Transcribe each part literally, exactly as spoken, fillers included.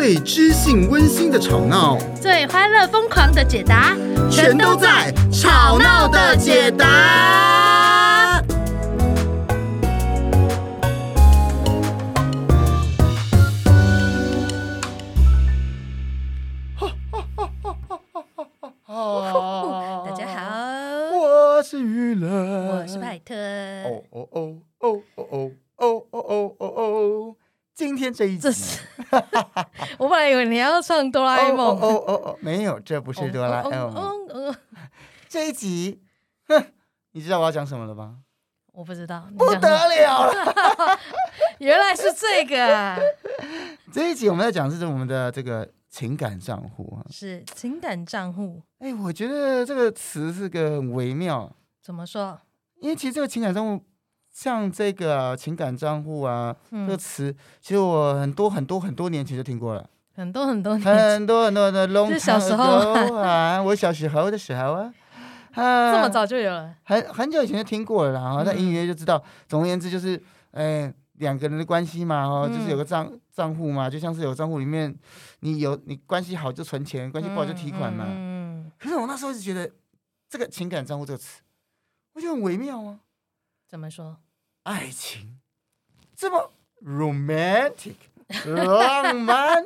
最知性温馨的吵闹，最欢乐疯狂的解答，全都在吵闹的解答。大家好，我是娱乐，我是派特。哦哦哦哦哦哦哦哦哦！今天这一集，我本来以为你要唱哆啦 A 梦，哦哦哦，没有，这不是哆啦 A 梦。这一集，你知道我要讲什么了吗？我不知道，不得了了，原来是这个。这一集我们要讲的是我们的这个情感账户，是情感账户。哎，我觉得这个词是个很微妙。怎么说？因为其实这个情感账户。像这个、啊、情感账户啊、嗯、这个词其实我很多很多很多年前就听过了，很多很多年前很多很多很多，是小时候啊，我小时候的时候啊，啊这么早就有了，很很久以前就听过了啦、哦、那隐约就知道、嗯、总而言之就是哎两个人的关系嘛、哦、就是有个账账户嘛，就像是有账户里面你有你关系好就存钱，关系不好就提款嘛、嗯嗯、可是我那时候就觉得这个情感账户这个词我觉得很微妙啊。怎么说？爱情这么 romantic 浪漫，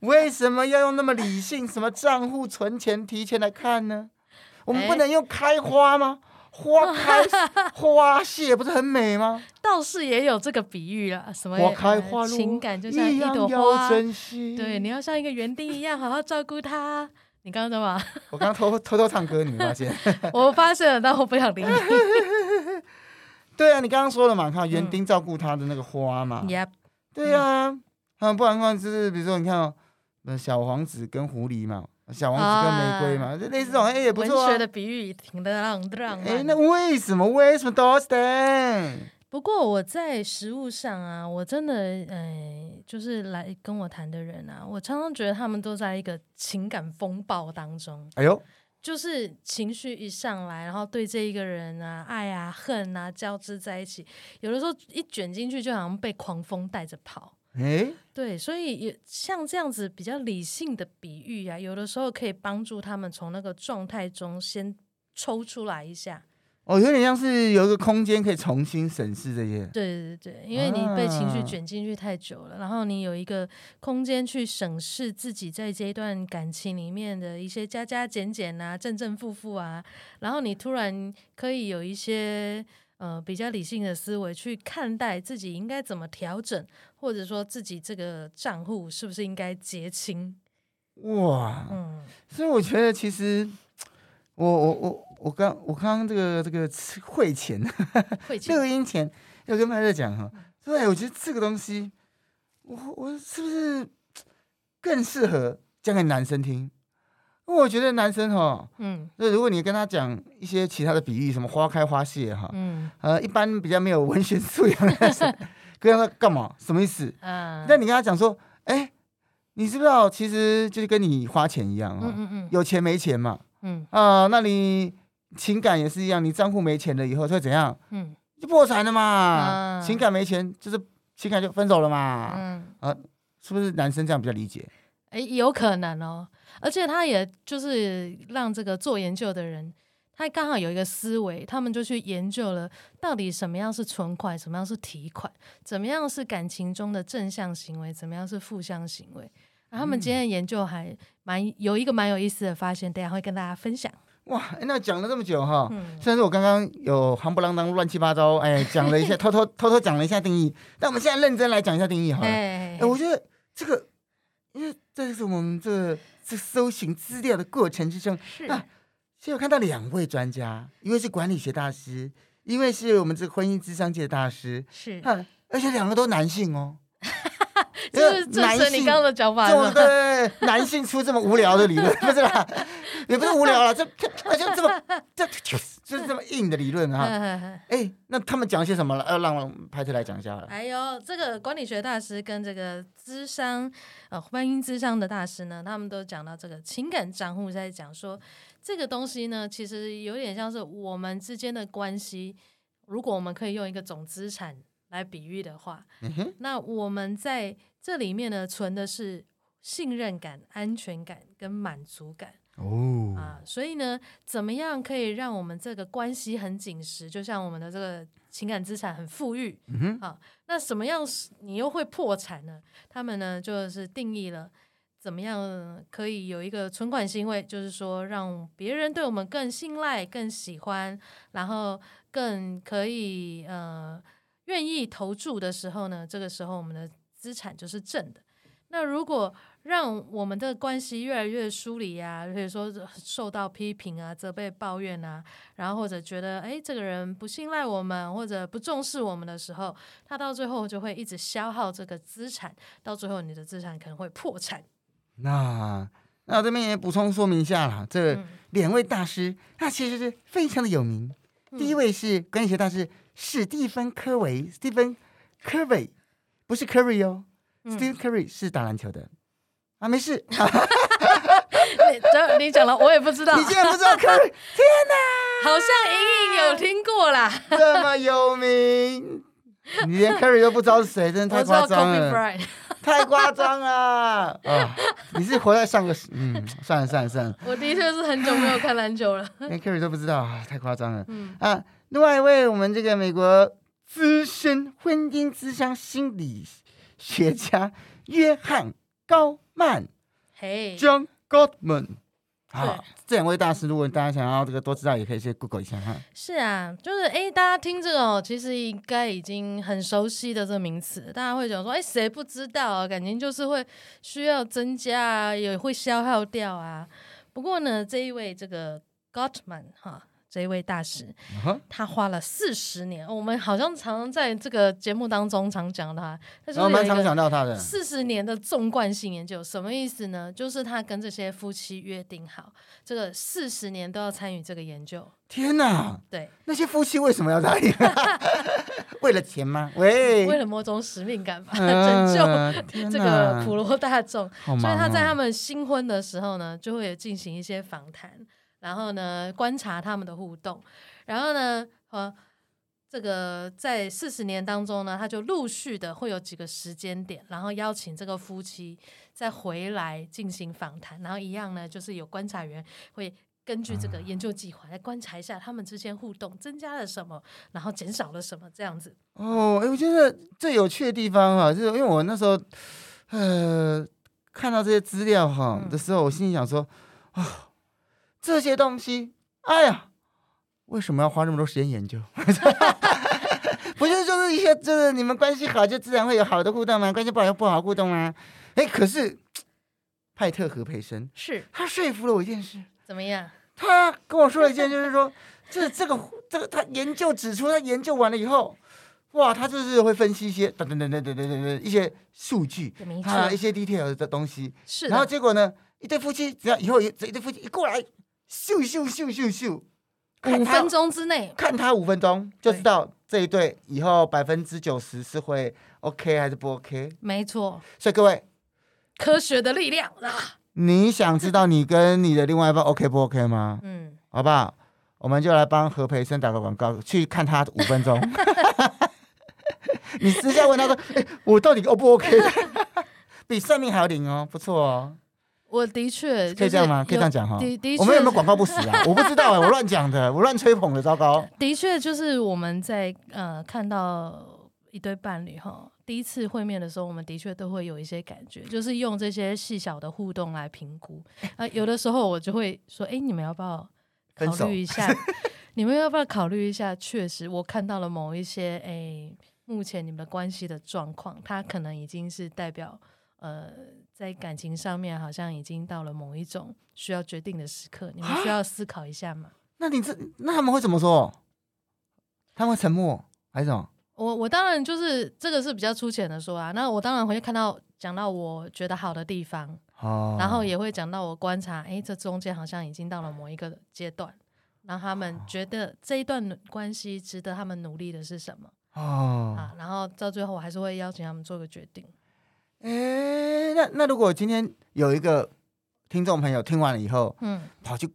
为什么要用那么理性？什么账户存钱提钱来看呢？我们不能用开花吗？花开花谢不是很美吗？倒是也有这个比喻啦，什么花开花落、呃、情感就像一朵花，对，你要像一个园丁一样好好照顾它。你刚刚在吗？我刚刚 偷, 偷偷唱歌，你没发现？我发现了，但我不想理你。对啊，你刚刚说了嘛，看园丁照顾他的那个花嘛。嗯、对啊，嗯、不然的话就是比如说你看哦，小王子跟狐狸嘛，小王子跟玫瑰嘛，啊、类似这种哎、欸、也不错、啊。文学的比喻挺的浪浪。哎、欸，那为什么为什么都是的？不过我在食物上啊，我真的哎，就是来跟我谈的人啊，我常常觉得他们都在一个情感风暴当中。哎呦。就是情绪一上来，然后对这一个人啊，爱啊恨啊交织在一起，有的时候一卷进去就好像被狂风带着跑。诶，对，所以像这样子比较理性的比喻啊，有的时候可以帮助他们从那个状态中先抽出来一下。哦，有点像是有一个空间可以重新审视这些。对对对，因为你被情绪卷进去太久了、啊、然后你有一个空间去审视自己在这一段感情里面的一些加加减减啊，正正负负啊，然后你突然可以有一些呃比较理性的思维去看待自己应该怎么调整，或者说自己这个账户是不是应该结清。哇、嗯、所以我觉得其实我我我我刚我刚刚这个这个会前录音前要跟派特讲哈，对，我觉得这个东西，我我是不是更适合讲给男生听？因为我觉得男生哈，嗯，如果你跟他讲一些其他的比喻，什么花开花谢哈，嗯，呃，一般比较没有文学素养的男生，跟他说干嘛？什么意思？嗯，但你跟他讲说，哎，你知不知道？其实就是跟你花钱一样，嗯嗯嗯，有钱没钱嘛，嗯啊、呃，那你。情感也是一样，你账户没钱了以后会怎样？嗯，就破产了嘛、啊。情感没钱，就是情感就分手了嘛。嗯啊，是不是男生这样比较理解？哎、欸，有可能哦。而且他也就是让这个做研究的人，他刚好有一个思维，他们就去研究了到底什么样是存款，什么样是提款，怎么样是感情中的正向行为，怎么样是负向行为。然后他们今天研究还蛮有一个蛮有意思的发现，等一下会跟大家分享。哇，那讲了这么久哈、嗯，虽然说我刚刚有行不啷当乱七八糟，哎，讲了一下，偷偷偷偷讲了一下定义，但我们现在认真来讲一下定义好了。哎，我觉得这个，因为这是我们这个这搜寻资料的过程之中，是啊，所以我看到两位专家，一位是管理学大师，一位是我们这个婚姻諮商界的大师，是啊，而且两个都男性哦。就是男性，你刚刚的讲法，对对对，男性出这么无聊的理论，不是啦，也不是无聊啦，这就这么这就是这么硬的理论啊。哎，那他们讲些什么了？要让派特来讲一下了。哎呦，这个管理学大师跟这个諮商呃婚姻諮商的大师呢，他们都讲到这个情感账户，在讲说这个东西呢，其实有点像是我们之间的关系，如果我们可以用一个总资产来比喻的话、嗯、那我们在这里面呢存的是信任感、安全感跟满足感哦、啊、所以呢怎么样可以让我们这个关系很紧实，就像我们的这个情感资产很富裕、嗯啊、那什么样你又会破产呢？他们呢就是定义了怎么样可以有一个存款行为，就是说让别人对我们更信赖、更喜欢，然后更可以呃愿意投注的时候呢，这个时候我们的资产就是正的。那如果让我们的关系越来越疏离啊，比如说受到批评啊、责备、抱怨啊，然后或者觉得哎这个人不信赖我们或者不重视我们的时候，他到最后就会一直消耗这个资产，到最后你的资产可能会破产。那那我这边也补充说明一下啦，这两位大师他其实是非常的有名、嗯、第一位是管理学大师史蒂芬·科维，史蒂芬·科维不是 Curry 哦、嗯、Steve Curry 是打篮球的啊，没事你讲了我也不知道你竟然不知道 Curry 天哪，好像隐隐有听过啦这么有名你连 Curry 都不知道是谁，真的太夸张了太夸张了、哦、你是活在上个嗯，算了算了算了，我的确是很久没有看篮球了连 Curry 都不知道，太夸张了、嗯啊、另外一位我们这个美国资深婚姻咨商心理学家约翰·高曼、hey. John Gottman啊、这两位大师如果大家想要这个多知道也可以去 Google 一下哈。是啊，就是哎，大家听这个、哦、其实应该已经很熟悉的这个名词，大家会讲说哎，谁不知道啊，感情就是会需要增加啊，也会消耗掉啊。不过呢这一位这个 Gottman 哈，这一位大师、uh-huh. 他花了四十年，我们好像常常在这个节目当中常讲他，我蛮常讲到他的四十年的纵贯性研究。什么意思呢？就是他跟这些夫妻约定好这个四十年都要参与这个研究。天哪，对，那些夫妻为什么要参与为了钱吗？喂，为了某种使命感吧、呃、拯救这个普罗大众、哦、所以他在他们新婚的时候呢就会进行一些访谈，然后呢观察他们的互动，然后呢、呃、这个在四十年当中呢他就陆续的会有几个时间点，然后邀请这个夫妻再回来进行访谈，然后一样呢就是有观察员会根据这个研究计划来观察一下他们之间互动增加了什么，然后减少了什么，这样子。哦，我觉得最有趣的地方啊，就是因为我那时候呃看到这些资料哈、嗯、的时候，我心里想说啊、哦，这些东西哎呀为什么要花那么多时间研究不就是就是一些就是你们关系好就自然会有好的互动吗？关系不好就不好互动吗？哎，可是派特何培生是他说服了我一件事。怎么样？他跟我说了一件就是说这这个这个他研究指出，他研究完了以后哇，他就是会分析一些等等等等等等一些数据啊，一些 detail 的东西。是，然后结果呢一对夫妻只要以后一对夫妻一过来咻咻咻咻咻，五分钟之内看他五分钟就知道这一对以后百分之九十是会 OK 还是不 OK。 没错，所以各位科学的力量啦、啊、你想知道你跟你的另外一半 OK 不 OK 吗？嗯，好不好？我们就来帮何培生打个广告，去看他五分钟你私下问他说、欸、我到底 O 不 OK 比算命还要灵哦，不错哦。我的确、就是、可以这样吗？可以这样讲哈。我们有没有广告不实啊？我不知道哎、欸，我乱讲的，我乱吹捧的，糟糕。的确，就是我们在呃看到一对伴侣哈，第一次会面的时候，我们的确都会有一些感觉，就是用这些细小的互动来评估。呃，有的时候我就会说，哎、欸，你们要不要考虑一下？你们要不要考虑一下？确实，我看到了某一些哎、欸，目前你们的关系的状况，它可能已经是代表呃。在感情上面好像已经到了某一种需要决定的时刻，你们需要思考一下吗？那你这那他们会怎么说？他们会沉默还是什么？我我当然就是这个是比较粗浅的说啊，那我当然会看到讲到我觉得好的地方、哦、然后也会讲到我观察哎，这中间好像已经到了某一个阶段，然后他们觉得这一段关系值得他们努力的是什么、哦、啊，然后到最后我还是会邀请他们做个决定。诶，那那如果今天有一个听众朋友听完了以后，嗯，跑去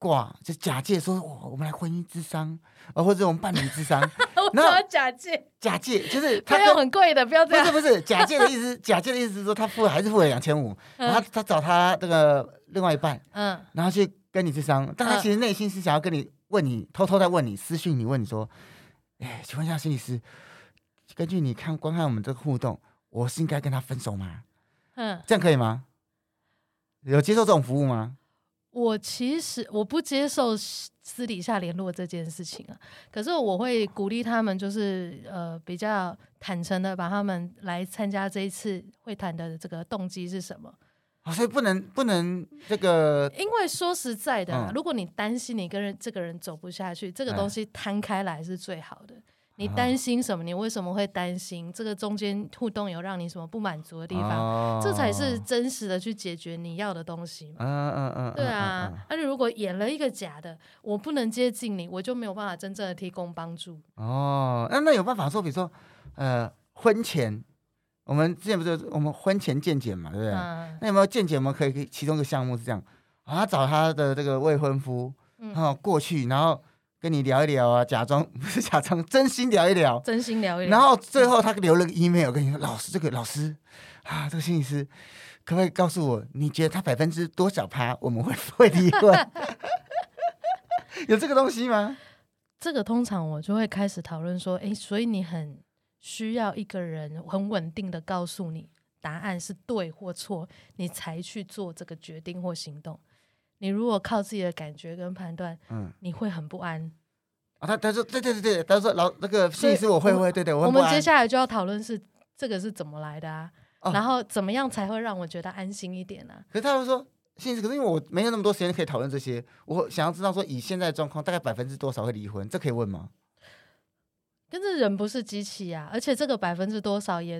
卦，就假借说我们来婚姻咨商，呃，或者我们伴侣咨商。我说假借，假借就是他用很贵的，不要这样。不是不是，假借的意思，假借的意思是说他付还是付了两千五，然后他找他这个另外一半，嗯，然后去跟你咨商，但他其实内心是想要跟你问你，偷偷在问你，私讯你问你说，哎，请问一下心理师，根据你看观看我们这个互动，我是应该跟他分手吗？嗯，这样可以吗？有接受这种服务吗？我其实我不接受私底下联络这件事情啊，可是我会鼓励他们，就是呃比较坦诚的把他们来参加这一次会谈的这个动机是什么。哦，所以不能不能这个，因为说实在的，啊嗯，如果你担心你跟人这个人走不下去，这个东西摊开来是最好的。你担心什么？你为什么会担心？这个中间互动有让你什么不满足的地方？哦，这才是真实的去解决你要的东西嘛。嗯嗯嗯，对啊。但是，嗯啊，如果演了一个假的，我不能接近你，我就没有办法真正的提供帮助。哦，那那有办法说，比如说，呃，婚前，我们之前不是我们婚前健检嘛，对不对？嗯，那有没有健检？我们可以其中一个项目是这样啊，找他的这个未婚夫，嗯，然后过去，然后跟你聊一聊啊，假装不是假装，真心聊一聊，真心聊一聊。然后最后他留了个 email 跟你说，老师这个老师啊，这个心理师可不可以告诉我，你觉得他百分之多少趴我们会不会离婚？有这个东西吗？这个通常我就会开始讨论说，哎，所以你很需要一个人很稳定的告诉你答案是对或错，你才去做这个决定或行动。你如果靠自己的感觉跟判断，嗯，你会很不安。啊，他他说对对对对，他说老那个心理师我会会对对，我会不安。我们接下来就要讨论是这个是怎么来的啊，哦，然后怎么样才会让我觉得安心一点啊。可是他会说心理师，可是因为我没有那么多时间可以讨论这些，我想要知道说以现在的状况，大概百分之多少会离婚，这可以问吗？但是人不是机器啊，而且这个百分之多少也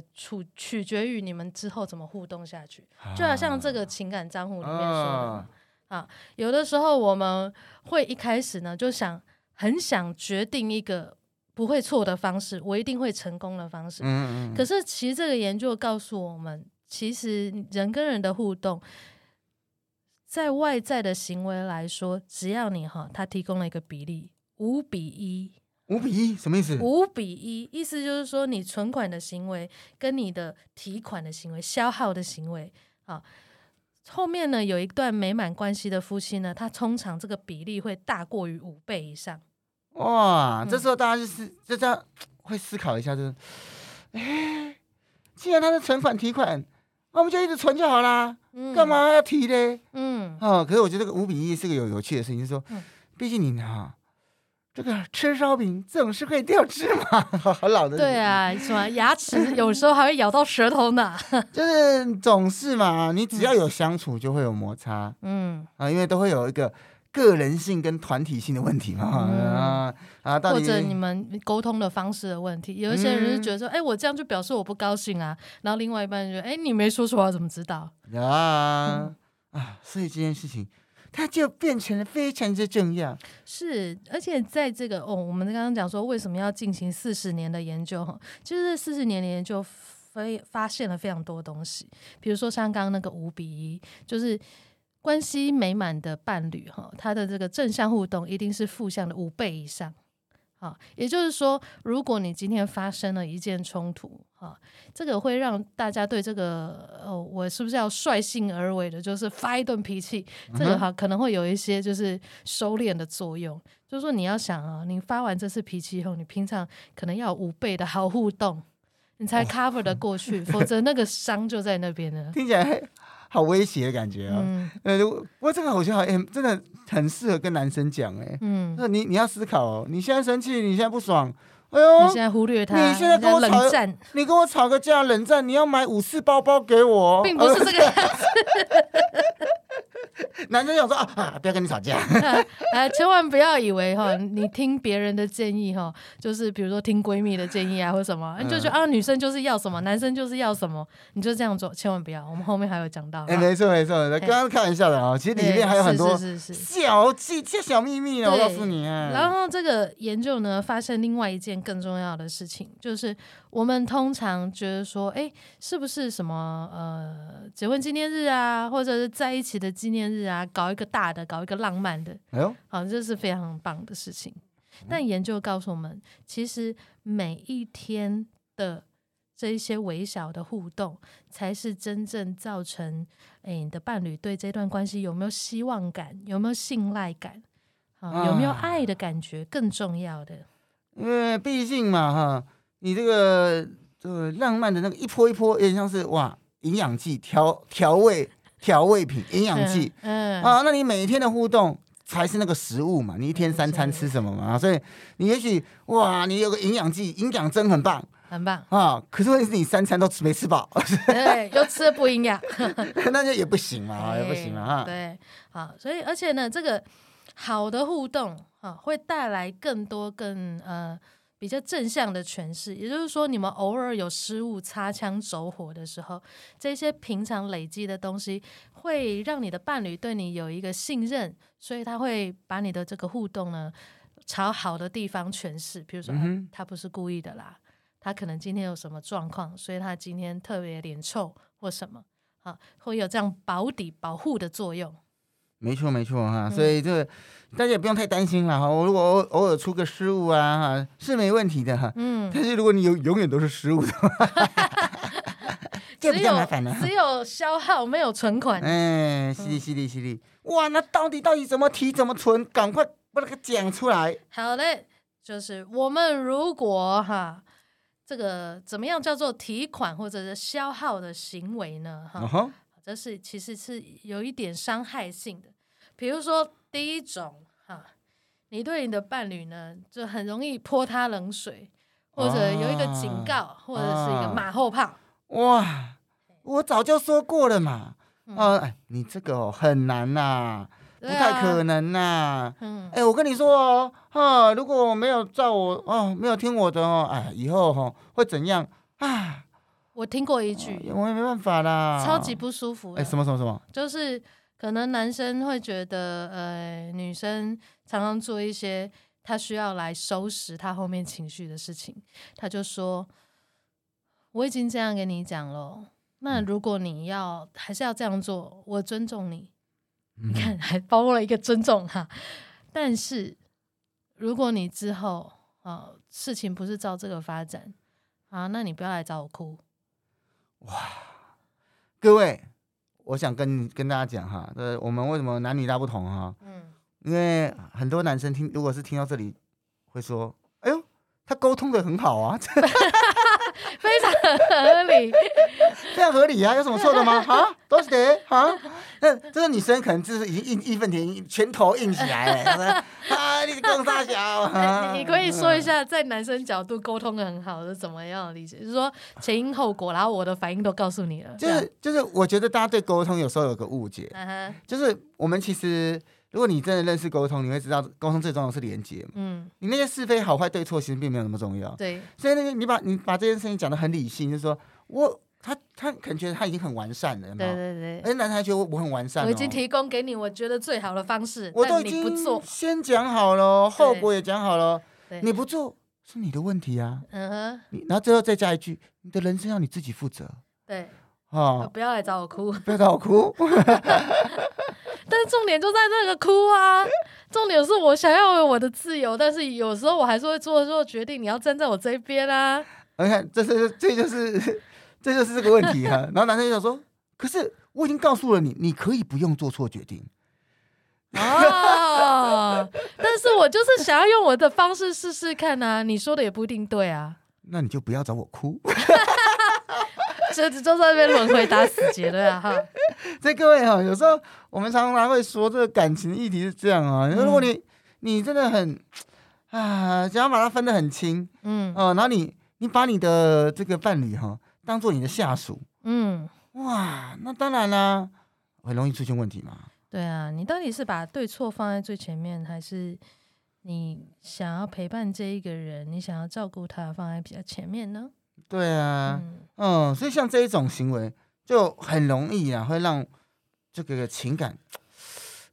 取决于你们之后怎么互动下去。啊，就好像这个情感账户里面说的。啊啊，有的时候我们会一开始呢就想很想决定一个不会错的方式，我一定会成功的方式。嗯嗯，可是其实这个研究告诉我们，其实人跟人的互动在外在的行为来说，只要你哈，他提供了一个比例五比一。五比一什么意思？五比一意思就是说你存款的行为跟你的提款的行为、消耗的行为啊。后面呢有一段美满关系的夫妻呢，他通常这个比例会大过于五倍以上。哇，这时候大家就是，嗯，就这样会思考一下，就是，哎，既然他是存款提款，我们就一直存就好啦，嗯，干嘛要提嘞？嗯，哦，可是我觉得这个五比一是个有有趣的事情，就是说，嗯，毕竟你啊，这个吃烧饼总是会掉芝麻，好老的。对啊，什么牙齿有时候还会咬到舌头呢。就是总是嘛，你只要有相处就会有摩擦，嗯啊，因为都会有一个个人性跟团体性的问题嘛，嗯啊啊，到底或者你们沟通的方式的问题。有一些人就觉得说，哎，嗯欸，我这样就表示我不高兴啊，然后另外一半就觉得，哎，欸，你没说错，我怎么知道啊，嗯，啊，所以这件事情。它就变成了非常之重要。是，而且在这个哦，我们刚刚讲说为什么要进行四十年的研究，其实这四十年的研究发现了非常多东西，比如说像刚刚那个五比一，就是关系美满的伴侣，他的这个正向互动一定是负向的五倍以上。啊，也就是说，如果你今天发生了一件冲突，啊，这个会让大家对这个，哦，我是不是要率性而为的，就是发一顿脾气，这个哈可能会有一些就是收敛的作用。嗯，就是说，你要想啊，你发完这次脾气以后，你平常可能要有五倍的好互动，你才 cover 得过去，哦，否则那个伤就在那边了。听起来好威胁的感觉啊，嗯！呃，不过这个我觉得好，欸，真的很适合跟男生讲哎，欸。嗯，你你要思考哦，你现在生气，你现在不爽，哎呦，你现在忽略他，你现在跟我吵冷战，你跟我吵个架，冷战，你要买五四包包给我，并不是这个样子。男生想说 啊, 啊，不要跟你吵架，啊啊，千万不要以为哈，你听别人的建议哈，就是比如说听闺蜜的建议啊，或什么，你就觉得，嗯，啊，女生就是要什么，男生就是要什么，你就这样做，千万不要。我们后面还有讲到。哎，欸，没错没错，刚刚开玩笑的啊，其实里面还有很多小技巧、小秘密呢，我告诉你啊。然后这个研究呢，发现另外一件更重要的事情，就是我们通常觉得说，哎，是不是什么呃结婚纪念日啊，或者是在一起的纪念日啊，搞一个大的，搞一个浪漫的，哎呦，好，这是非常棒的事情。但研究告诉我们，其实每一天的这一些微小的互动，才是真正造成哎你的伴侣对这段关系有没有希望感，有没有信赖感，啊，有没有爱的感觉更重要的。因为毕竟嘛，哈。你这个呃浪漫的那个一波一波，有点像是哇营养剂调调味调味品营养剂，嗯啊，那你每天的互动才是那个食物嘛，你一天三餐吃什么嘛，所以你也许哇你有个营养剂营养针很棒很棒啊，可是问题是你三餐都吃没吃饱，对，又吃不营养，那就也不行嘛，也不行嘛啊，对，好，所以而且呢，这个好的互动啊，会带来更多更呃。比较正向的诠释，也就是说你们偶尔有失误擦枪走火的时候，这些平常累积的东西会让你的伴侣对你有一个信任，所以他会把你的这个互动呢朝好的地方诠释，比如说，嗯啊，他不是故意的啦，他可能今天有什么状况，所以他今天特别脸臭或什么，啊，会有这样保底保护的作用。没错没错哈，所以这个大家也不用太担心了哈。我如果偶尔出个失误啊，是没问题的哈。嗯，但是如果你有永远都是失误的话，就比较麻烦了。只有消耗没有存款。哎，犀利犀利犀利！哇，那到底到底怎么提怎么存？赶快把它讲出来。好嘞，就是我们如果哈，这个怎么样叫做提款或者是消耗的行为呢？哈。Uh-huh.这是其实是有一点伤害性的，比如说第一种哈，你对你的伴侣呢就很容易泼他冷水，或者有一个警告，啊，或者是一个马后炮，哇，我早就说过了嘛，嗯啊，你这个，哦，很难呐，啊。不太可能呐，啊！哎，嗯欸，我跟你说哦，啊，如果我没有照我哦，没有听我的哦，哎，以后哦会怎样啊？我听过一句，哦，我也没办法啦，超级不舒服。哎，什么什么什么？就是可能男生会觉得，呃，女生常常做一些他需要来收拾他后面情绪的事情，他就说：“我已经这样跟你讲了，那如果你要还是要这样做，我尊重你。嗯”你看，还包括了一个尊重哈。但是如果你之后啊，呃，事情不是照这个发展啊，那你不要来找我哭。哇，各位，我想跟跟大家讲哈，我们为什么男女大不同哈？嗯，因为很多男生听，如果是听到这里，会说：“哎呦，他沟通的很好啊，非常合理，非常合理啊，有什么错的吗？啊，都是的啊。”那这个女生可能就是已经义愤填膺，拳头硬起来了。啊，你更大小，啊，你可以说一下，在男生角度沟通的很好是怎么样的理解？就是说前因后果，然后我的反应都告诉你了。就是就是，我觉得大家对沟通有时候有个误解，啊，就是我们其实。如果你真的认识沟通，你会知道沟通最重要的是连结嘛。嗯，你那些是非好坏对错其实并没有那么重要。对，所以那你把你把这件事情讲得很理性，就是说我他他可能觉得他已经很完善了，有没有？对对对。而男生还觉得我很完善，哦，我已经提供给你我觉得最好的方式，我都已经先讲好了，后果也讲好了，你不做是你的问题啊。嗯哼。然后最后再加一句，你的人生要你自己负责。对。哦，不要来找我哭，不要找我哭。但重点就在那个哭啊！重点是我想要我的自由，但是有时候我还是会做做决定。你要站在我这边啊！你看，这是这就是这就是这个问题哈，啊。然后男生就想说：“可是我已经告诉了你，你可以不用做错决定。”哦，但是我就是想要用我的方式试试看啊！你说的也不一定对啊。那你就不要找我哭。就在那边轮回打死结了啊！哈，所以各位哈，哦，有时候我们常常会说，这个感情议题是这样啊，哦。如果你、嗯、你真的很啊，想要把它分得很清，嗯哦，然后你你把你的这个伴侣哈、哦、当做你的下属，嗯，哇，那当然啦，啊，很容易出现问题嘛。对啊，你到底是把对错放在最前面，还是你想要陪伴这一个人，你想要照顾他放在比较前面呢？对啊，嗯，嗯，所以像这一种行为就很容易啊，会让这个情感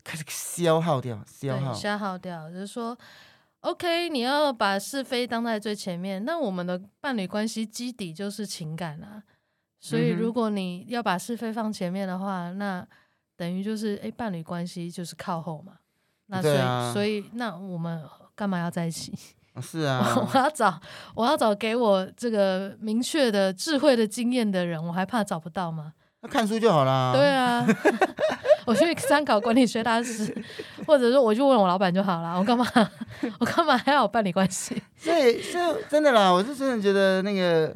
开始消耗掉，消耗消耗掉。就是说， OK 你要把是非当在最前面，那我们的伴侣关系基底就是情感啊，所以如果你要把是非放前面的话，那等于就是哎，伴侣关系就是靠后嘛，那所以、啊、所以那我们干嘛要在一起？是啊，我要找我要找给我这个明确的智慧的经验的人，我还怕找不到吗？那看书就好啦。对啊，我去参考管理学大师，或者说我去问我老板就好啦，我干嘛我干嘛还要有伴侣关系？所以真的啦，我是真的觉得那个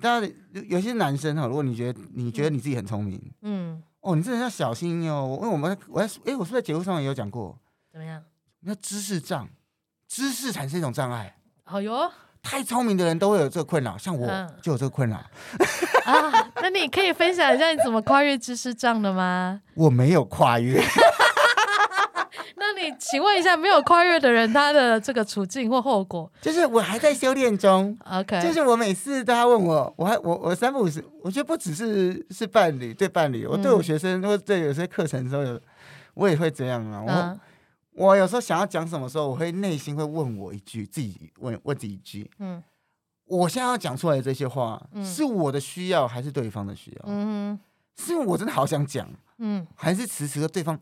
大家有些男生哈，如果你觉得你觉得你自己很聪明，嗯，哦，你真的要小心哦，因为我们我哎、欸，我是不是在节目上也有讲过？怎么样？那知识障。知识产生一种障碍，好哟！太聪明的人都会有这个困扰，像我就有这个困扰、嗯啊、那你可以分享一下你怎么跨越知识障的吗？我没有跨越。那你请问一下，没有跨越的人他的这个处境或后果？就是我还在修炼中。OK， 就是我每次都要问我，我还我我三不五时，我觉得不只是是伴侣对伴侣，我对我学生、嗯、或对有些课程的时候，我也会这样啊。我嗯我有时候想要讲什么时候，我会内心会问我一句，自己问问自己一句，嗯，我现在要讲出来的这些话、嗯，是我的需要还是对方的需要？嗯，是我真的好想讲，嗯，还是迟迟的对方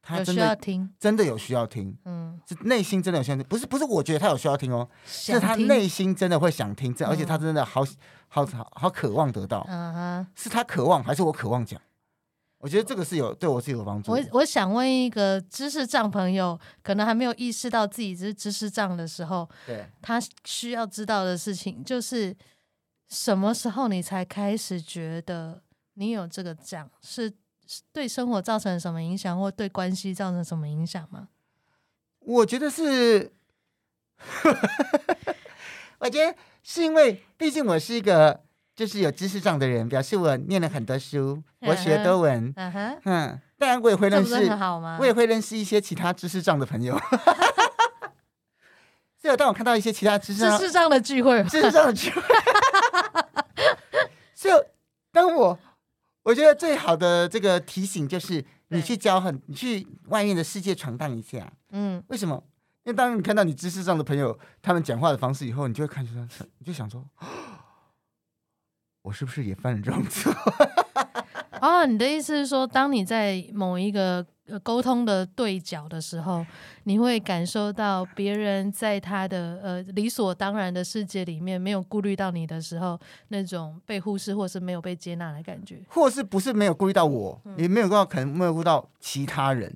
他真的有需要听，真的有需要听，嗯，是内心真的有需要听，不是不是我觉得他有需要听哦，是他内心真的会想听，嗯、而且他真的好好好渴望得到，嗯、是他渴望还是我渴望讲？我觉得这个是有对我是有帮助的。我我想问一个知识障朋友，可能还没有意识到自己是知识障的时候，对，他需要知道的事情就是什么时候你才开始觉得你有这个障，是对生活造成什么影响，或对关系造成什么影响吗？我觉得是，我觉得是因为毕竟我是一个。就是有知识障的人，表示我念了很多书，博学多闻。嗯哼，嗯，当然我也会认识，我也会认识一些其他知识障的朋友。所以当我看到一些其他知识障知识障的聚会，知识障的聚会，所以当我我觉得最好的这个提醒就是，你去交很，你去外面的世界闯荡一下。嗯，为什么？因为当你看到你知识障的朋友他们讲话的方式以后，你就会看出来，你就想说。我是不是也犯了这种错？哦，你的意思是说，当你在某一个沟通的对角的时候，你会感受到别人在他的呃理所当然的世界里面没有顾虑到你的时候，那种被忽视或是没有被接纳的感觉，或是不是没有顾虑到我，也没有顾到可能没有顾到其他人，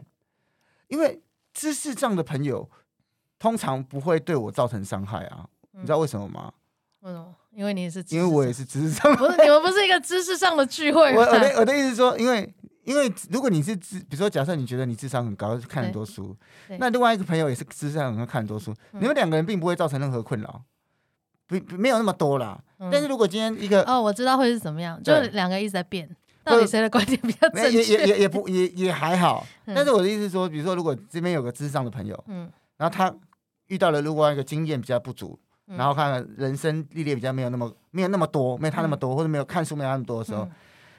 因为知识障的朋友通常不会对我造成伤害啊，嗯、你知道为什么吗？为什么？因为你也是知识，因为我也是知识上，不是你们不是一个知识上的聚会吗？我我的我的意思是说，因为因为如果你是比如说，假设你觉得你智商很高，看很多书，那另外一个朋友也是知识上很高，看很多书，你们两个人并不会造成任何困扰，不没有那么多啦。嗯、但是如果今天一个哦，我知道会是怎么样，就两个一直在变，到底谁的观点比较正确？也也也不也也还好、嗯。但是我的意思是说，比如说，如果这边有个智商的朋友，嗯，然后他遇到了另外一个经验比较不足。然后看人生历练比较没有那么没有那么多，没有他那么多，嗯、或者没有看书没有他那么多的时候，嗯、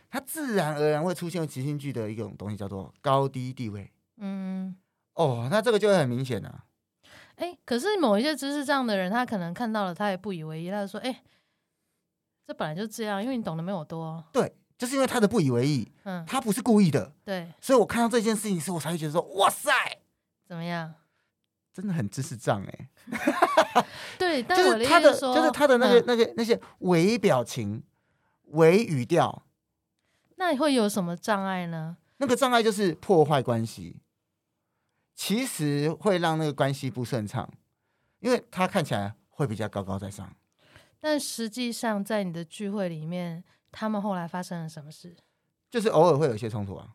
他自然而然会出现即兴剧的一种东西，叫做高低地位。嗯，哦，那这个就会很明显啊。哎，可是某一些知识障的人，他可能看到了，他也不以为意，他就说：“哎，这本来就这样，因为你懂得没有多、哦。”对，就是因为他的不以为意，嗯，他不是故意的，对，所以我看到这件事情时，我才会觉得说：“哇塞，怎么样？”真的很知识障哎、欸，对，但我的意思是说，就是他的那个、嗯、那个那些微表情、微语调，那会有什么障碍呢？那个障碍就是破坏关系，其实会让那个关系不顺畅，因为他看起来会比较高高在上，但实际上在你的聚会里面，他们后来发生了什么事？就是偶尔会有一些冲突啊，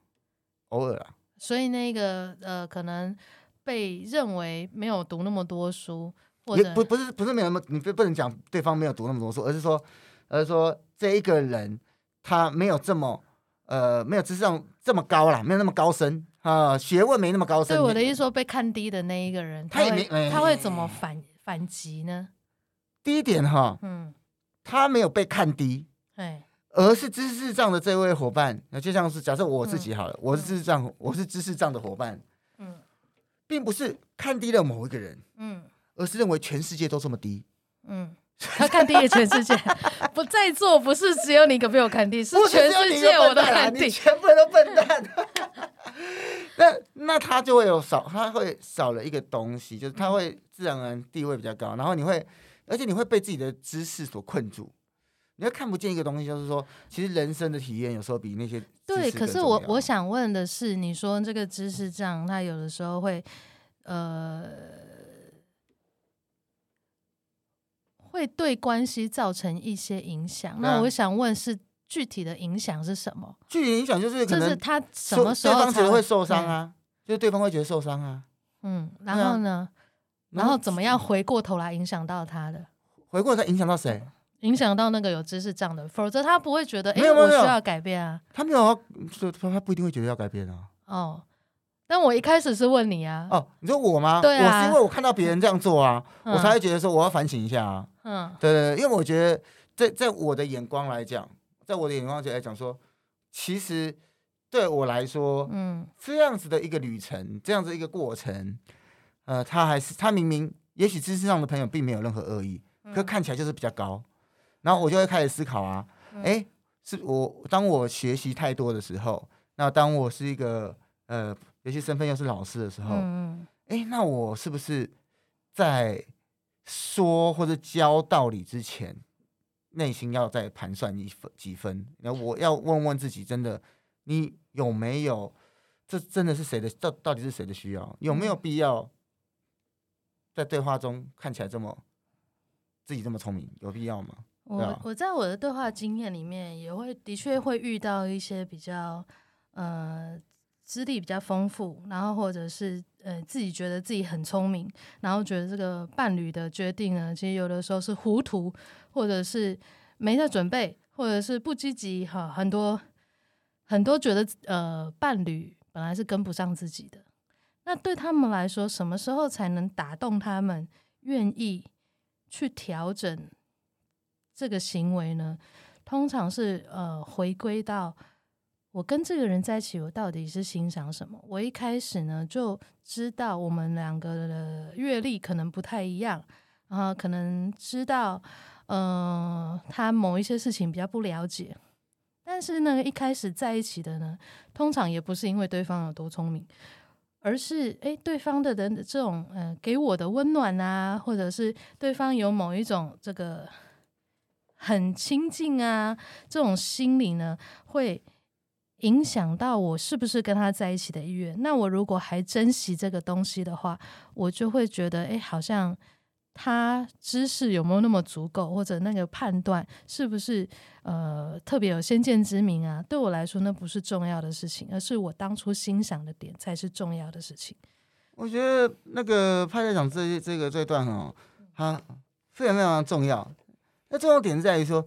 偶尔啊，所以那个呃，可能。被认为没有读那么多书，或者 不, 不是不是没有那么，你不能讲对方没有读那么多书，而是说，而是说这一个人他没有这么呃没有知识上这么高啦，没有那么高深啊、呃，学问没那么高深。对我的意思说，被看低的那一个人，他也没 他, 会、哎、他会怎么反反击呢？第一点哈，嗯，他没有被看低，哎。而是知识上的这位伙伴，就像是假设我自己好了，嗯、我是知识上、嗯、我是知识上的伙伴，嗯。并不是看低了某一个人，嗯，而是认为全世界都这么低。嗯，他看低也全世界不在座不是只有你可没有看低，是全世界我都看低，全部都笨蛋那, 那他就会有少，他会少了一个东西，就是他会自然而然地位比较高，然后你会，而且你会被自己的知识所困住，你会看不见一个东西，就是说其实人生的体验有时候比那些知识更重要。对，可是 我, 我想问的是，你说这个知识障他有的时候会呃会对关系造成一些影响，那我想问是具体的影响是什么？具体影响就是可能就是他什么时候对方觉得会受伤啊，就是对方会觉得受伤啊。嗯，然后呢、啊、然后怎么样回过头来影响到他的？回过头来影响到谁？影响到那个有知识障的，否则他不会觉得哎、欸，我需要改变啊。他没有，他不一定会觉得要改变啊。哦，但我一开始是问你啊。哦，你说我吗？对啊，我是因为我看到别人这样做啊、嗯、我才会觉得说我要反省一下啊。嗯，对对对，因为我觉得 在, 在我的眼光来讲在我的眼光来讲说，其实对我来说、嗯、这样子的一个旅程，这样子一个过程、呃、他还是他明明也许知识上的朋友并没有任何恶意、嗯、可看起来就是比较高，然后我就会开始思考啊、嗯欸、是我当我学习太多的时候，那当我是一个呃尤其身份又是老师的时候，嗯欸、那我是不是在说或者教道理之前，内心要再盘算几分？然后我要问问自己，真的你有没有？这真的是谁的？到到底是谁的需要？有没有必要在对话中看起来这么自己这么聪明？有必要吗？我我在我的对话经验里面，也会的确会遇到一些比较呃。资历比较丰富，然后或者是、呃、自己觉得自己很聪明，然后觉得这个伴侣的决定呢，其实有的时候是糊涂，或者是没在准备，或者是不积极，很多很多觉得、呃、伴侣本来是跟不上自己的。那对他们来说，什么时候才能打动他们愿意去调整这个行为呢？通常是、呃、回归到我跟这个人在一起，我到底是欣赏什么？我一开始呢就知道我们两个的阅历可能不太一样，然后可能知道，呃，他某一些事情比较不了解。但是呢，一开始在一起的呢，通常也不是因为对方有多聪明，而是哎，对方的人这种呃给我的温暖啊，或者是对方有某一种这个很亲近啊这种心理呢，会影响到我是不是跟他在一起的意愿。那我如果还珍惜这个东西的话，我就会觉得哎，好像他知识有没有那么足够，或者那个判断是不是呃特别有先见之明啊，对我来说那不是重要的事情，而是我当初欣赏的点才是重要的事情。我觉得那个派队长这这个这段哦，它非常非常重要。那重要点在于说，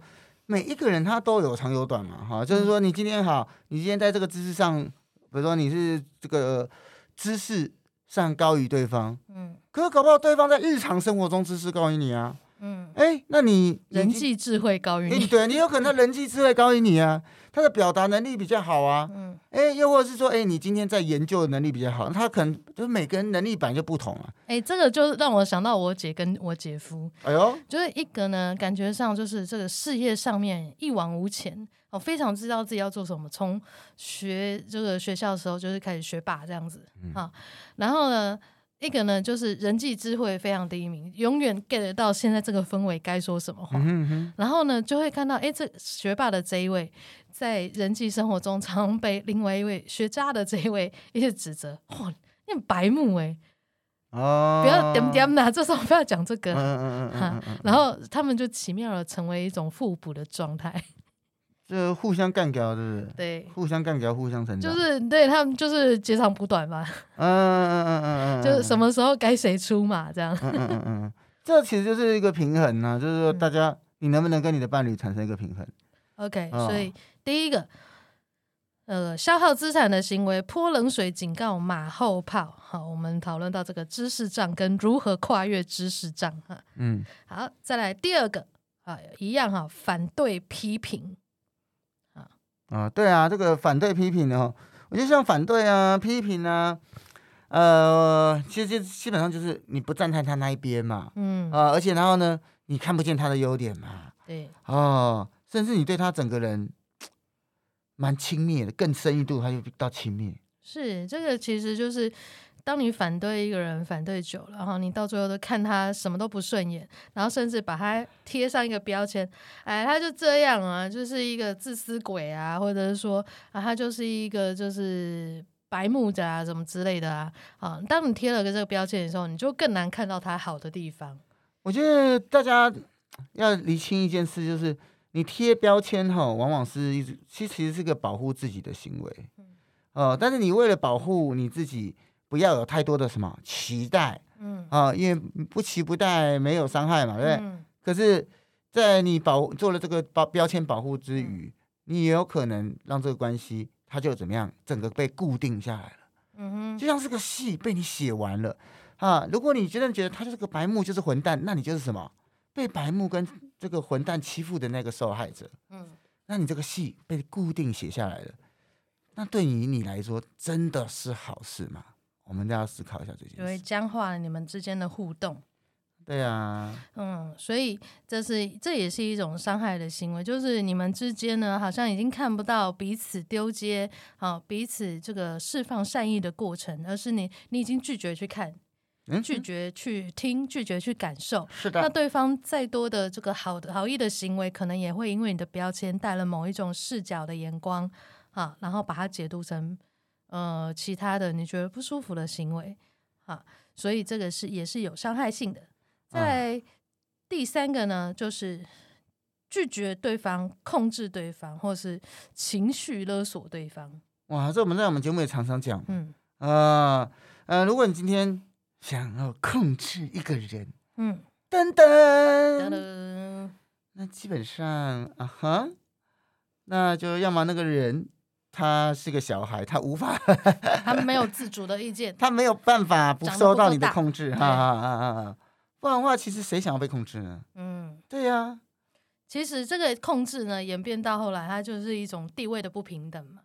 每一个人他都有长有短嘛，哈，就是说你今天好，你今天在这个知识上，比如说你是这个知识上高于对方，嗯，可是搞不好对方在日常生活中知识高于你啊，嗯，哎、欸，那你人际智慧高于你，对，你有可能他人际智慧高于你啊，他的表达能力比较好啊，嗯，哎、欸，又或者是说，哎、欸，你今天在研究的能力比较好，他可能就是每个人能力本来就不同啊，哎、欸，这个就让我想到我姐跟我姐夫，哎呦，就是一个呢，感觉上就是这个事业上面一往无前，哦，非常知道自己要做什么，从学这个学校的时候就是开始学霸这样子、嗯、啊，然后呢。一个呢就是人际智慧非常低迷，永远 get 到现在这个氛围该说什么话、嗯、哼哼，然后呢就会看到哎，这学霸的这一位在人际生活中常被另外一位学渣的这一位一直指责，哇你很白目耶、哦、不要点点啦，这时候不要讲这个、嗯嗯嗯啊嗯、然后他们就奇妙的成为一种互补的状态，就互相干掉，对不对？对，互相干掉，互相成长，就是对他们就是截长补短嘛。嗯嗯嗯嗯嗯，就是什么时候该谁出嘛，这样。嗯嗯 嗯, 嗯，这其实就是一个平衡啊，就是说大家、嗯、你能不能跟你的伴侣产生一个平衡 ？OK，、哦、所以第一个，呃，消耗资产的行为，泼冷水警告，马后炮。好，我们讨论到这个知识障跟如何跨越知识障哈。嗯，好，再来第二个啊，一样哈，反对批评。啊、对啊，这个反对批评的、哦、我就像反对啊批评啊、呃，其实基本上就是你不站在他那一边嘛，嗯啊、呃，而且然后呢，你看不见他的优点嘛，对，哦，甚至你对他整个人蛮轻蔑的，更深一度他就到轻蔑。是，这个其实就是当你反对一个人反对久了，然后你到最后都看他什么都不顺眼，然后甚至把他贴上一个标签，哎，他就这样啊，就是一个自私鬼啊，或者是说啊，他就是一个就是白目的啊，什么之类的啊。啊，当你贴了个这个标签的时候，你就更难看到他好的地方。我觉得大家要厘清一件事，就是你贴标签哈，往往是一其实是个保护自己的行为。呃、但是你为了保护你自己不要有太多的什么期待、嗯呃、因为不期不待没有伤害嘛，对不对、嗯、可是在你保做了这个标签保护之余、嗯、你也有可能让这个关系它就怎么样整个被固定下来了、嗯、哼，就像是个戏被你写完了、啊、如果你真的觉得他就是个白目就是混蛋，那你就是什么被白目跟这个混蛋欺负的那个受害者、嗯、那你这个戏被固定写下来了，那对于你来说真的是好事吗？我们都要思考一下这件事，因为僵化了你们之间的互动。对啊，嗯，所以这是这也是一种伤害的行为，就是你们之间呢好像已经看不到彼此丢接、啊、彼此这个释放善意的过程，而是你你已经拒绝去看，拒绝去听，拒绝去感受。是的，那对方再多的这个 好, 好意的行为，可能也会因为你的标签带了某一种视角的眼光啊、然后把它解读成、呃、其他的你觉得不舒服的行为、啊、所以这个是也是有伤害性的。再来第三个呢，就是拒绝对方，控制对方，或是情绪勒索对方。哇，这我们在我们节目也常常讲、嗯呃呃、如果你今天想要控制一个人、嗯、噔噔噔噔，那基本上啊哈，那就要么那个人他是个小孩，他无法他没有自主的意见，他没有办法不受到你的控制、啊啊啊啊、不然的话其实谁想要被控制呢？嗯，对啊，其实这个控制呢演变到后来它就是一种地位的不平等嘛。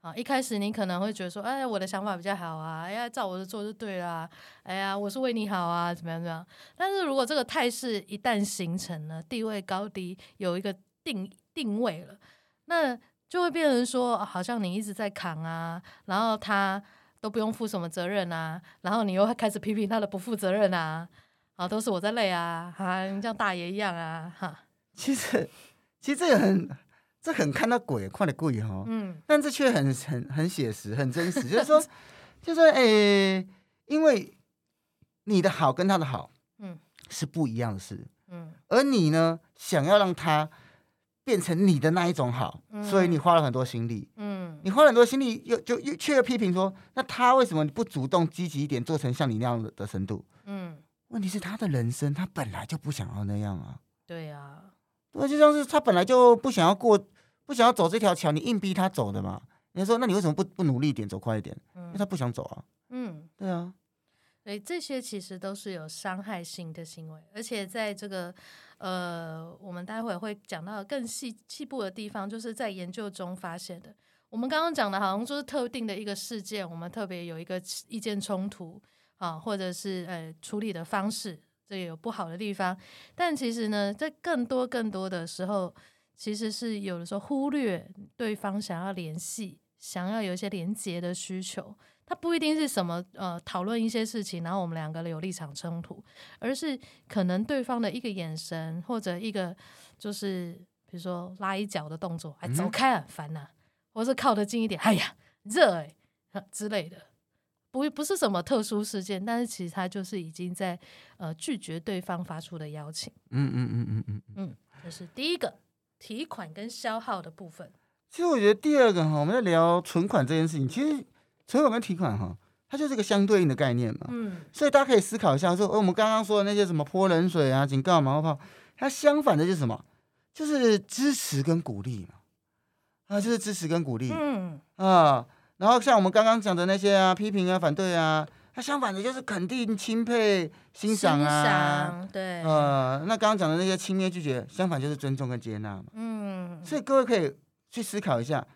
啊、一开始你可能会觉得说，哎，我的想法比较好啊，哎呀，照我的做就对啦，哎呀，我是为你好啊，怎么样怎么样。但是如果这个态势一旦形成了，地位高低有一个 定, 定位了，那就会变成说、啊、好像你一直在扛啊，然后他都不用负什么责任啊，然后你又开始批评他的不负责任啊，啊都是我在累啊，啊你像大爷一样啊哈。其实其实这个很这很看到鬼看得鬼哦，嗯，但这却很很很写实很真实，就是说就是说、欸、因为你的好跟他的好嗯是不一样的事，嗯，而你呢想要让他变成你的那一种好、嗯、所以你花了很多心力、嗯、你花了很多心力又就又却又批评说，那他为什么不主动积极一点做成像你那样的深度、嗯、问题是他的人生他本来就不想要那样啊。对啊，对，就像是他本来就不想要过不想要走这条桥，你硬逼他走的嘛，你说那你为什么 不, 不努力一点走快一点、嗯、因为他不想走啊。嗯，对啊，所以这些其实都是有伤害性的行为，而且在这个呃，我们待会会讲到更 细, 细部的地方，就是在研究中发现的。我们刚刚讲的好像就是特定的一个事件，我们特别有一个意见冲突啊，或者是呃处理的方式，这也有不好的地方。但其实呢，在更多更多的时候，其实是有的时候忽略对方想要联系、想要有一些连结的需求。它不一定是什么呃讨论一些事情，然后我们两个有立场冲突，而是可能对方的一个眼神或者一个就是比如说拉一脚的动作，哎，走开啊，烦啊，或是靠得近一点，哎呀，热哎、欸、之类的，不不是什么特殊事件，但是其实它就是已经在呃拒绝对方发出的邀请。嗯嗯嗯嗯嗯嗯，这是第一个提款跟消耗的部分。其实我觉得第二个哈，我们在聊存款这件事情，其实。存款跟提款哈，它就是个相对应的概念嘛，嗯，所以大家可以思考一下，说，哦，我们刚刚说的那些什么泼冷水啊、警告、马后炮，它相反的就是什么？就是支持跟鼓励嘛，啊，就是支持跟鼓励，嗯啊，然后像我们刚刚讲的那些啊，批评啊、反对啊，它相反的就是肯定、钦佩、欣赏啊，欣赏，对，呃，那刚刚讲的那些轻蔑、拒绝，相反就是尊重跟接纳嘛，嗯，所以各位可以去思考一下。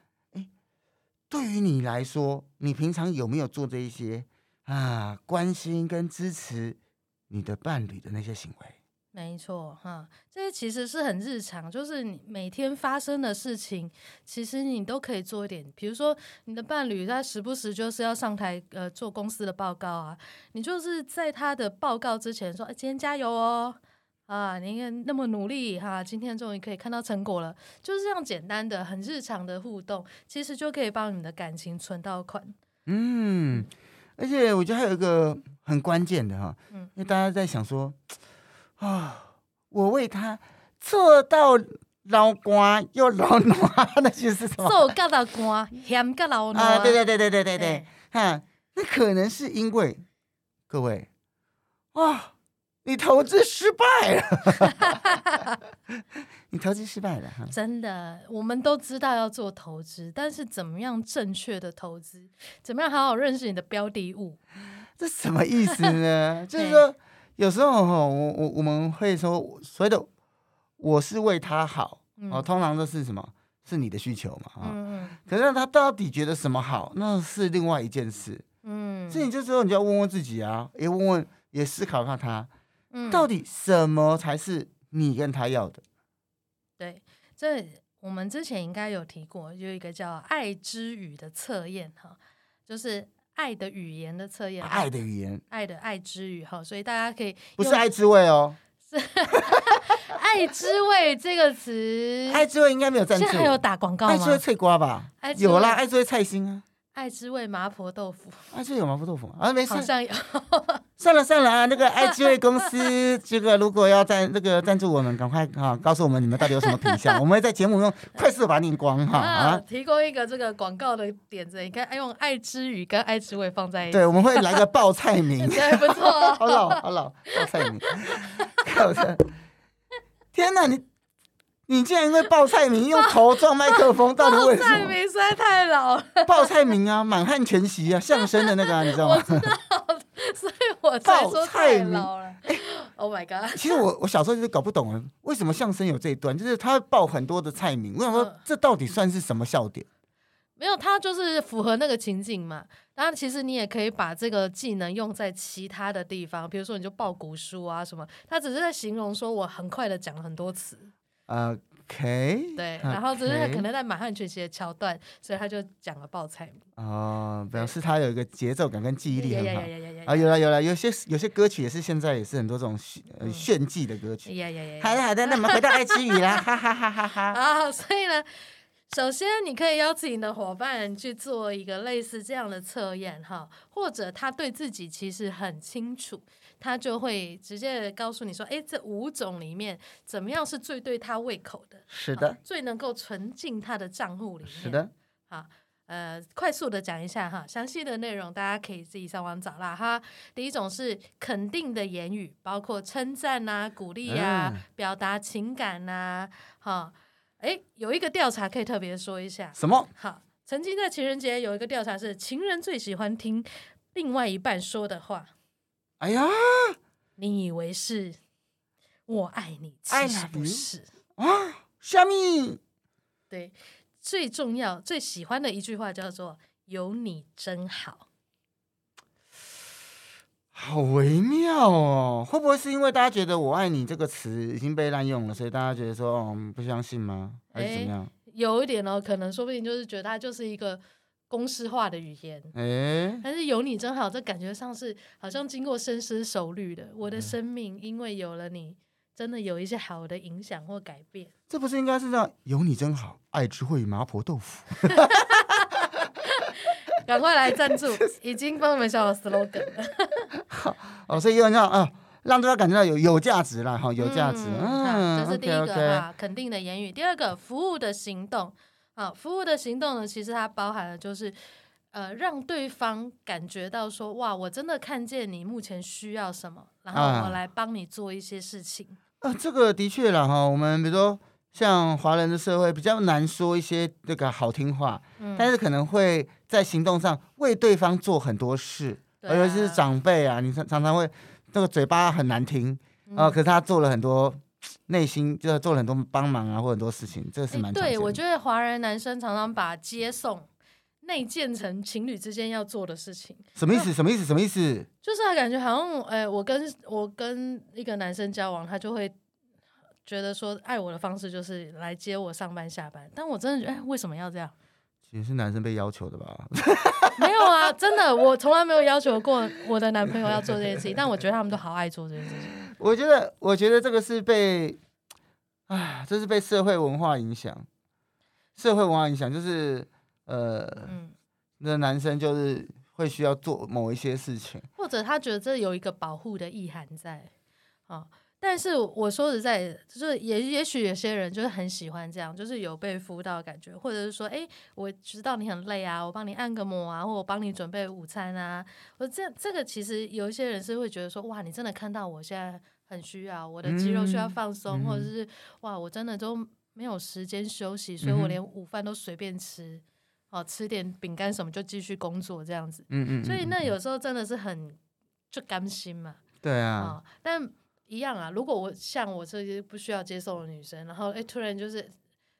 对于你来说，你平常有没有做这一些啊，关心跟支持你的伴侣的那些行为。没错哈，这其实是很日常，就是你每天发生的事情，其实你都可以做一点。比如说你的伴侣他时不时就是要上台呃做公司的报告啊，你就是在他的报告之前说，哎，今天加油哦，啊，你那么努力哈，啊，今天终于可以看到成果了，就是这样简单的很日常的互动，其实就可以帮你的感情存到款。嗯，而且我觉得还有一个很关键的哈，嗯，因为大家在想说啊，哦，我为他做到老瓜又老暖，那就是什么？做到老瓜，嫌到老暖。啊，对对对对对对对，哈，那可能是因为各位啊，哦，你投资失败了，你投资失败了哈。真的，我们都知道要做投资，但是怎么样正确的投资，怎么样好好认识你的标的物，这什么意思呢？就是说。有时候 我, 我, 我们会说所谓的我是为他好，嗯哦，通常都是什么是你的需求嘛，哦嗯，可是他到底觉得什么好那是另外一件事，嗯，所以你这时候你就要问问自己啊，也问问也思考一下他，嗯，到底什么才是你跟他要的。对，这我们之前应该有提过，有一个叫爱之语的测验，就是爱的语言的测验，啊，爱的语言，爱的爱之语，所以大家可以不是爱之味哦，是爱之味这个词，爱之味应该没有赞助，现在还有打广告吗？爱之味脆瓜吧，有啦，爱之味菜心啊，爱之味麻婆豆腐，爱之味有麻婆豆腐啊，没事，好像有，算了算了啊，那个爱之味公司，这个如果要赞那个赞助我们，赶快啊告诉我们你们到底有什么品项，我们在节目中快速把它念光哈，啊啊。提供一个这个广告的点子，你看用爱之语跟爱之味放在一起，对，我们会来个报菜名，对，不错，哦，好老好老报菜名，天哪，你。你竟然因为报菜名用头撞麦克风，到底为什么？报菜名实在太老了。报菜名啊，满汉全席啊，相声的那个啊，你知道吗？我知道，所以我才说太老了。欸，Oh my god！ 其实 我, 我小时候就是搞不懂啊，为什么相声有这一段，就是他报很多的菜名。我想说，这到底算是什么笑点？没有，他就是符合那个情景嘛。当然，其实你也可以把这个技能用在其他的地方，比如说你就报古书啊什么。他只是在形容说我很快的讲了很多词。OK， 对，然后只是他可能在满汉全席的桥段，所以他就讲了报菜名哦，表示他有一个节奏感跟记忆力很好，yeah, yeah, yeah, yeah, yeah, yeah. 啊，有啦有啦，有些有些歌曲也是现在也是很多这种炫技的歌曲，嗯 yeah, yeah, yeah, yeah. 好的好的，那我们回到爱之语啦，哈哈哈哈哈。啊，所以呢，首先你可以邀请你的伙伴去做一个类似这样的测验哈，或者他对自己其实很清楚。他就会直接告诉你说，哎，这五种里面怎么样是最对他胃口的，是的，啊，最能够存进他的账户里面，是的，啊，呃，快速的讲一下哈，详细的内容大家可以自己上网找啦哈。第一种是肯定的言语，包括称赞啊、鼓励啊、嗯、表达情感啊，哈，哎，有一个调查可以特别说一下，什么？好，曾经在情人节有一个调查是情人最喜欢听另外一半说的话。哎呀，你以为是我爱你，其实不是啊！虾米？对，最重要、最喜欢的一句话叫做“有你真好”，好微妙哦！会不会是因为大家觉得“我爱你”这个词已经被滥用了，所以大家觉得说“哦，不相信吗？”还是怎么样？有一点哦，可能说不定就是觉得它就是一个。公式化的语言，欸，但是有你真好，这感觉上是好像经过深思熟虑的。我的生命因为有了你，真的有一些好的影响或改变。这不是应该是这样？有你真好，爱之味麻婆豆腐。赶快来赞助，已经帮我们想好 slogan 了。好哦，所以有你好啊。让大家感觉到有有价值啦，有价值。嗯，啊，这是第一个 okay, okay 啊，肯定的言语。第二个，服务的行动。好，服务的行动呢，其实它包含了就是，呃，让对方感觉到说，哇，我真的看见你目前需要什么，然后我来帮你做一些事情。啊，呃，这个的确啦哈，我们比如说像华人的社会比较难说一些那个好听话，嗯，但是可能会在行动上为对方做很多事，啊，尤其是长辈啊，你常常会那个嘴巴很难听啊，呃，可是他做了很多。内心就做了很多帮忙啊，或很多事情，这个是蛮常见的。对，我觉得华人男生常常把接送内建成情侣之间要做的事情。什么意思？什么意思？什么意思？就是他感觉好像，哎、欸，我跟我跟一个男生交往，他就会觉得说，爱我的方式就是来接我上班下班。但我真的觉得，哎、欸，为什么要这样？其实是男生被要求的吧？没有啊，真的，我从来没有要求过我的男朋友要做这件事情，但我觉得他们都好爱做这件事情。我觉得，我觉得这个是被，哎，这是被社会文化影响。社会文化影响就是。呃，那、嗯、男生就是会需要做某一些事情，或者他觉得这有一个保护的意涵在、哦、但是我说实在，就是也也许有些人就是很喜欢这样，就是有被服务到的感觉，或者是说，哎、欸，我知道你很累啊，我帮你按个摩啊，或者我帮你准备午餐啊。我这这个其实有一些人是会觉得说，哇，你真的看到我现在很需要，我的肌肉需要放松、嗯，或者是哇，我真的都没有时间休息，所以我连午饭都随便吃。嗯哦，吃点饼干什么就继续工作这样子，嗯 嗯, 嗯，所以那有时候真的是很就甘心嘛，对啊、哦，但一样啊。如果我像我这些不需要接送的女生，然后哎突然就是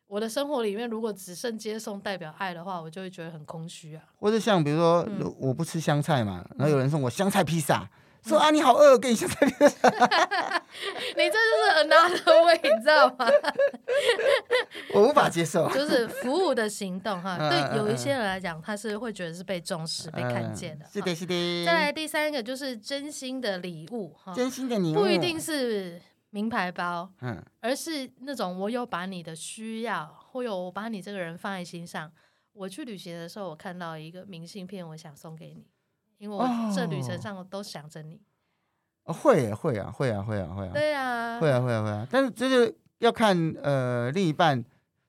我的生活里面如果只剩接送代表爱的话，我就会觉得很空虚啊。或者像比如说、嗯、我不吃香菜嘛，然后有人送我香菜披萨。说啊，你好饿，给你香菜披萨。你这就是 another way， 你知道吗？我无法接受。就是服务的行动哈，对有一些人来讲，他是会觉得是被重视、被看见的。是的，是的。再来第三个就是真心的礼物，真心的礼物不一定是名牌包，嗯，而是那种我有把你的需要，或有我把你这个人放在心上。我去旅行的时候，我看到一个明信片，我想送给你。因为我这旅程上我都想着你、哦、会会啊会啊会啊会啊对啊会啊会啊会啊但是就是要看呃另一半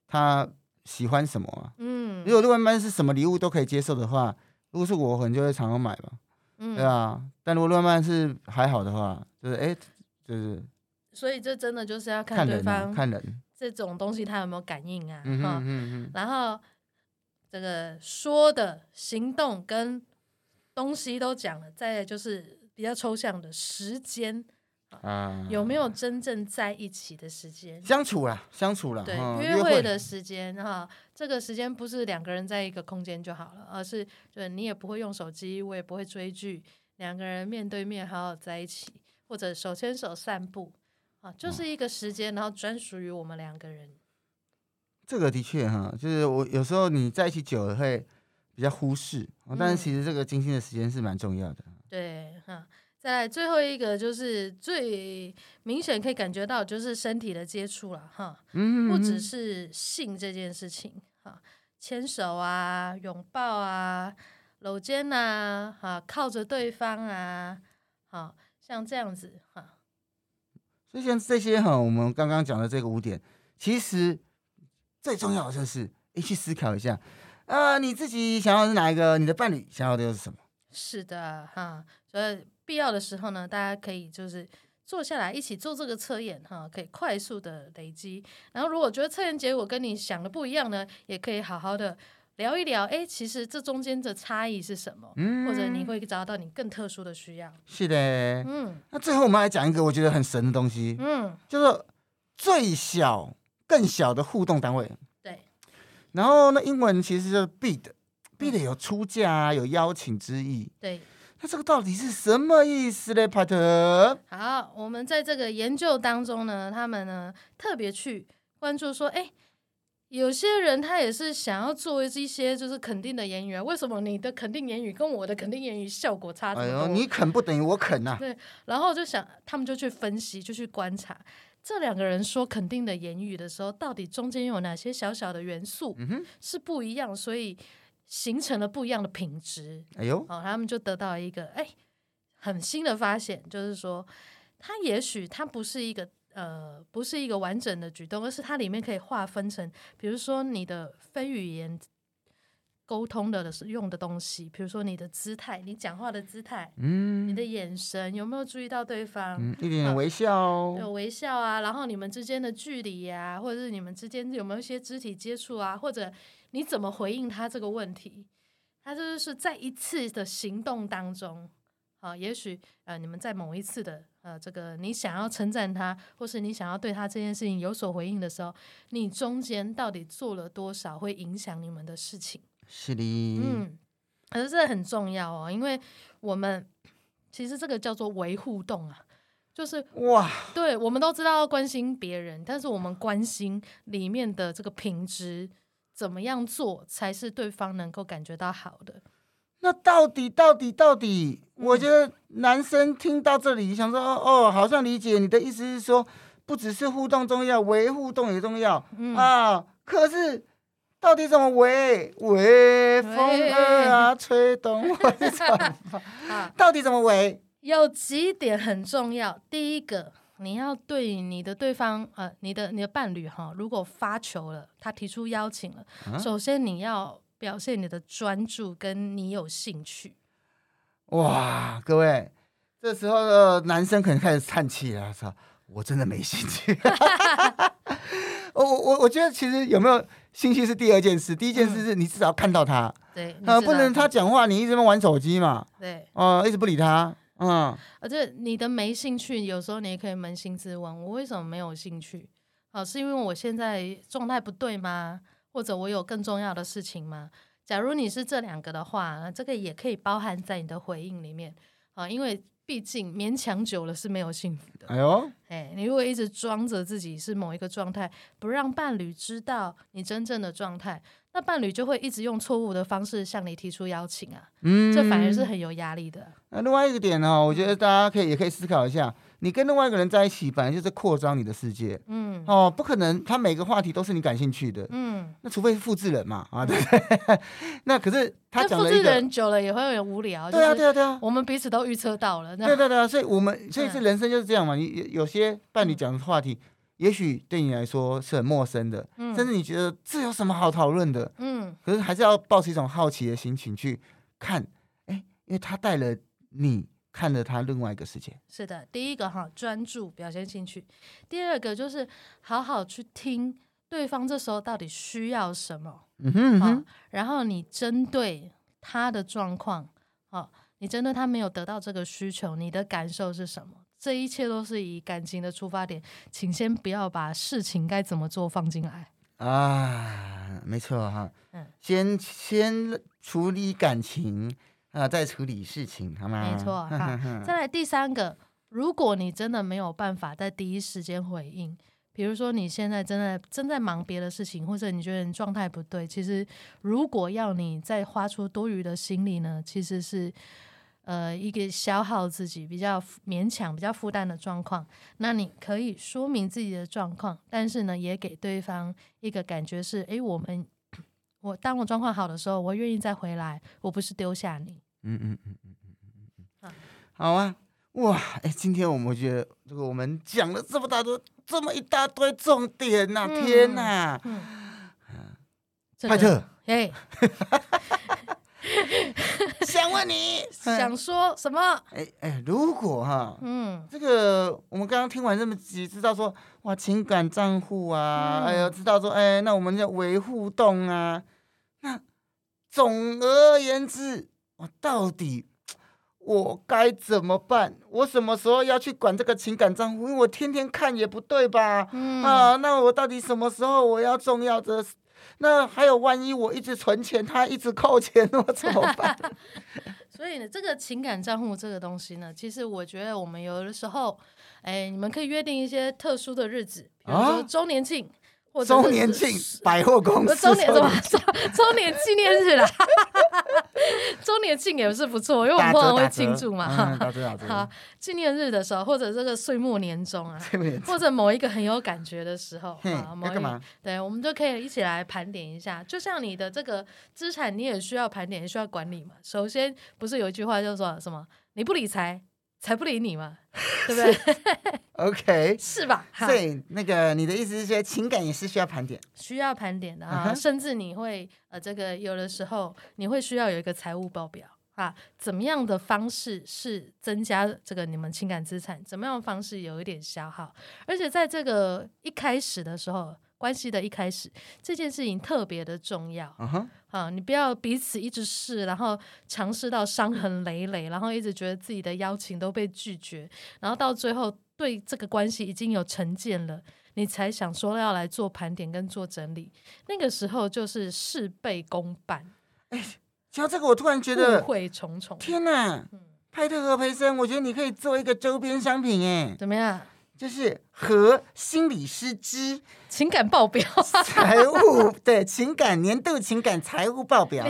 他喜欢什么啊，嗯，如果另一半是什么礼物都可以接受的话，如果是我可能就会常常买吧，嗯，对啊，但如果另一半是还好的话，就是哎就是所以这真的就是要看对方看人这种东西他有没有感应啊，嗯哼嗯哼，然后这个说的行动跟东西都讲了，再来就是比较抽象的时间、啊、有没有真正在一起的时间，相处啦，相处啦，对、嗯、约会的时间哈，这个时间不是两个人在一个空间就好了，而是就是你也不会用手机，我也不会追剧，两个人面对面好好在一起，或者手牵手散步啊，就是一个时间，然后专属于我们两个人。这个的确哈，就是我有时候你在一起久了会。比较忽视、哦、但是其实这个精心的时间是蛮重要的、嗯、对哈。再来最后一个就是最明显可以感觉到就是身体的接触啦哈，嗯嗯嗯，不只是性这件事情哈，牵手啊，拥抱啊，搂肩啊，哈，靠着对方啊，好像这样子哈。所以像这些哈，我们刚刚讲的这个五点，其实最重要的就是一去思考一下呃，你自己想要是哪一个？你的伴侣想要的又是什么？是的哈，所以必要的时候呢，大家可以就是坐下来一起做这个测验哈，可以快速的累积。然后如果觉得测验结果跟你想的不一样呢，也可以好好的聊一聊。哎，其实这中间的差异是什么？嗯，或者你会找到你更特殊的需要。是的，嗯。那最后我们来讲一个我觉得很神的东西，嗯，就是最小、更小的互动单位。然后那英文其实就是 bid，bid 有出价、啊、有邀请之意。对，那这个到底是什么意思嘞，帕特？好，我们在这个研究当中呢，他们呢特别去关注说，哎，有些人他也是想要做一些就是肯定的言语，为什么你的肯定言语跟我的肯定言语效果差这么多？哎呦，你肯不等于我肯啊。对，然后就想他们就去分析，就去观察。这两个人说肯定的言语的时候，到底中间有哪些小小的元素是不一样、嗯、所以形成了不一样的品质。哎呦、哦、他们就得到一个哎很新的发现，就是说他也许他不是一个呃不是一个完整的举动，而是它里面可以划分成，比如说你的非语言沟通的用的东西，比如说你的姿态，你讲话的姿态、嗯、你的眼神有没有注意到对方、嗯、一点微笑、哦啊、有微笑啊，然后你们之间的距离啊，或者是你们之间有没有一些肢体接触啊，或者你怎么回应他这个问题，他就是在一次的行动当中、啊、也许、呃、你们在某一次的、呃、这个你想要称赞他，或是你想要对他这件事情有所回应的时候，你中间到底做了多少会影响你们的事情。是的，嗯，可是这很重要哦，因为我们其实这个叫做微互动啊，就是哇，对，我们都知道要关心别人，但是我们关心里面的这个品质怎么样做才是对方能够感觉到好的。那到底到底到底、嗯、我觉得男生听到这里想说 哦, 哦，好像理解你的意思是说不只是互动重要，微互动也重要、嗯、啊，可是到底怎么微微风儿啊吹动我的长发到底怎么微，有几点很重要。第一个，你要对你的对方呃，你的你的伴侣哈，如果发球了，他提出邀请了、啊、首先你要表现你的专注跟你有兴趣。哇，各位这时候的男生可能开始叹气了，我真的没兴趣我, 我, 我觉得其实有没有兴趣是第二件事，第一件事是你至少看到他、嗯对呃、不能他讲话你一直玩手机嘛，对、呃、一直不理他，嗯，而且你的没兴趣有时候你也可以扪心自问，我为什么没有兴趣、啊、是因为我现在状态不对吗，或者我有更重要的事情吗？假如你是这两个的话，这个也可以包含在你的回应里面、啊、因为毕竟勉强久了是没有幸福的。哎呦，哎，你如果一直装着自己是某一个状态，不让伴侣知道你真正的状态，那伴侣就会一直用错误的方式向你提出邀请啊，嗯，这反而是很有压力的。那、啊、另外一个点呢、哦，我觉得大家可以也可以思考一下，你跟另外一个人在一起，本来就是扩张你的世界，嗯，哦，不可能他每个话题都是你感兴趣的，嗯，那除非是复制人嘛，啊，对不对？那可是他讲了一个，复制人久了也会有点无聊，对啊，对啊，对啊，我们彼此都预测到了，对对对啊，所以我们所以是人生就是这样嘛，你有些伴侣讲的话题。也许对你来说是很陌生的、嗯、甚至你觉得这有什么好讨论的、嗯、可是还是要抱持一种好奇的心情去看、欸、因为他带了你看了他另外一个世界。是的，第一个哈，专注表现兴趣，第二个就是好好去听对方这时候到底需要什么、嗯哼嗯哼啊、然后你针对他的状况、啊、你针对他没有得到这个需求你的感受是什么，这一切都是以感情的出发点，请先不要把事情该怎么做放进来啊，没错哈，嗯，先先处理感情啊，再处理事情，好吗？没错哈。再来第三个，如果你真的没有办法在第一时间回应，比如说你现在真的正在忙别的事情，或者你觉得你状态不对，其实如果要你再花出多余的心力呢，其实是。呃，一个消耗自己比较勉强比较负担的状况，那你可以说明自己的状况，但是呢也给对方一个感觉是哎，我们我当我状况好的时候我愿意再回来，我不是丢下你。嗯嗯嗯嗯嗯嗯，好啊。哇，哎，今天我们觉得这个我们讲了这么大多这么一大堆重点啊、嗯、天啊、嗯嗯这个、派特哎想问你想说什么、欸欸、如果哈、嗯、这个我们刚刚听完这么急知道说哇情感账户啊、嗯、哎呦知道说哎那我们要微互动啊，那总而言之我到底我该怎么办，我什么时候要去管这个情感账户，因为我天天看也不对吧、嗯、啊那我到底什么时候我要重要的，那还有万一我一直存钱他一直扣钱我怎么办所以呢这个情感账户这个东西呢，其实我觉得我们有的时候哎，你们可以约定一些特殊的日子，比如说周年庆、啊或者周年庆百货公司周年什么周年纪念日啦周年庆也是不错，因为我们通常会庆祝嘛、嗯、好纪念日的时候，或者这个岁末年终啊，或者某一个很有感觉的时候啊，某一个对我们就可以一起来盘点一下，就像你的这个资产你也需要盘点也需要管理嘛，首先不是有一句话叫做什么你不理财才不理你嘛对不对OK 是吧，所以那个你的意思是说情感也是需要盘点需要盘点的、啊 uh-huh. 甚至你会、呃、这个有的时候你会需要有一个财务报表啊，怎么样的方式是增加这个你们情感资产，怎么样的方式有一点消耗，而且在这个一开始的时候关系的一开始这件事情特别的重要、uh-huh. 啊、你不要彼此一直试然后尝试到伤痕累累，然后一直觉得自己的邀请都被拒绝，然后到最后对这个关系已经有成见了，你才想说要来做盘点跟做整理，那个时候就是事倍功半。哎，瞧这个我突然觉得误会重重，天哪、嗯、派特和培森，我觉得你可以做一个周边商品哎，怎么样？就是和心理师之情感报表财务对情感年度情感财务报表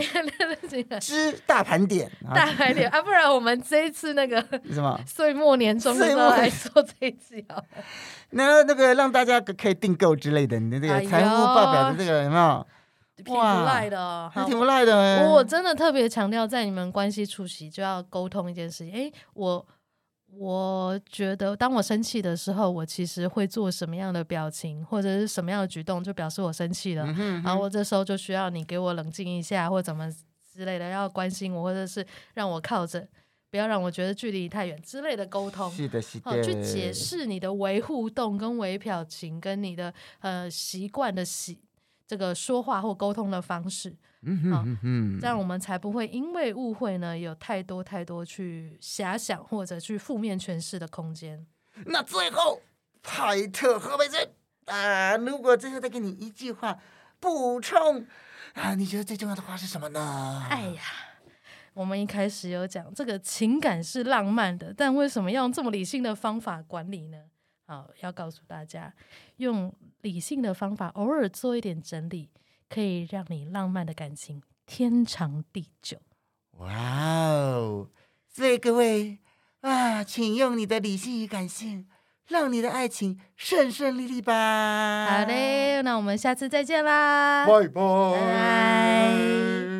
之大盘点大盘点啊，不然我们这一次那个什么岁末年终的时候来做这一集啊，那那个让大家可以订购之类的，你的这个财务报表的这个有没有？挺不赖的、哦、还挺不赖的哎、欸！我真的特别强调，在你们关系初期就要沟通一件事情。哎，我。我觉得当我生气的时候，我其实会做什么样的表情或者是什么样的举动就表示我生气了、嗯哼嗯哼，然后我这时候就需要你给我冷静一下或怎么之类的，要关心我或者是让我靠着，不要让我觉得距离太远之类的沟通。是的是的、哦、去解释你的微互动跟微表情跟你的、呃、习惯的习这个说话或沟通的方式、嗯哼嗯哼哦、这样我们才不会因为误会呢有太多太多去遐想或者去负面诠释的空间。那最后派特和培森、啊、如果最后再给你一句话补充、啊、你觉得最重要的话是什么呢？哎呀，我们一开始有讲这个情感是浪漫的，但为什么要用这么理性的方法管理呢？好，要告诉大家，用理性的方法偶尔做一点整理，可以让你浪漫的感情天长地久。哇哦，所以各位啊，请用你的理性与感性，让你的爱情顺顺利利吧。好嘞，那我们下次再见啦，拜拜。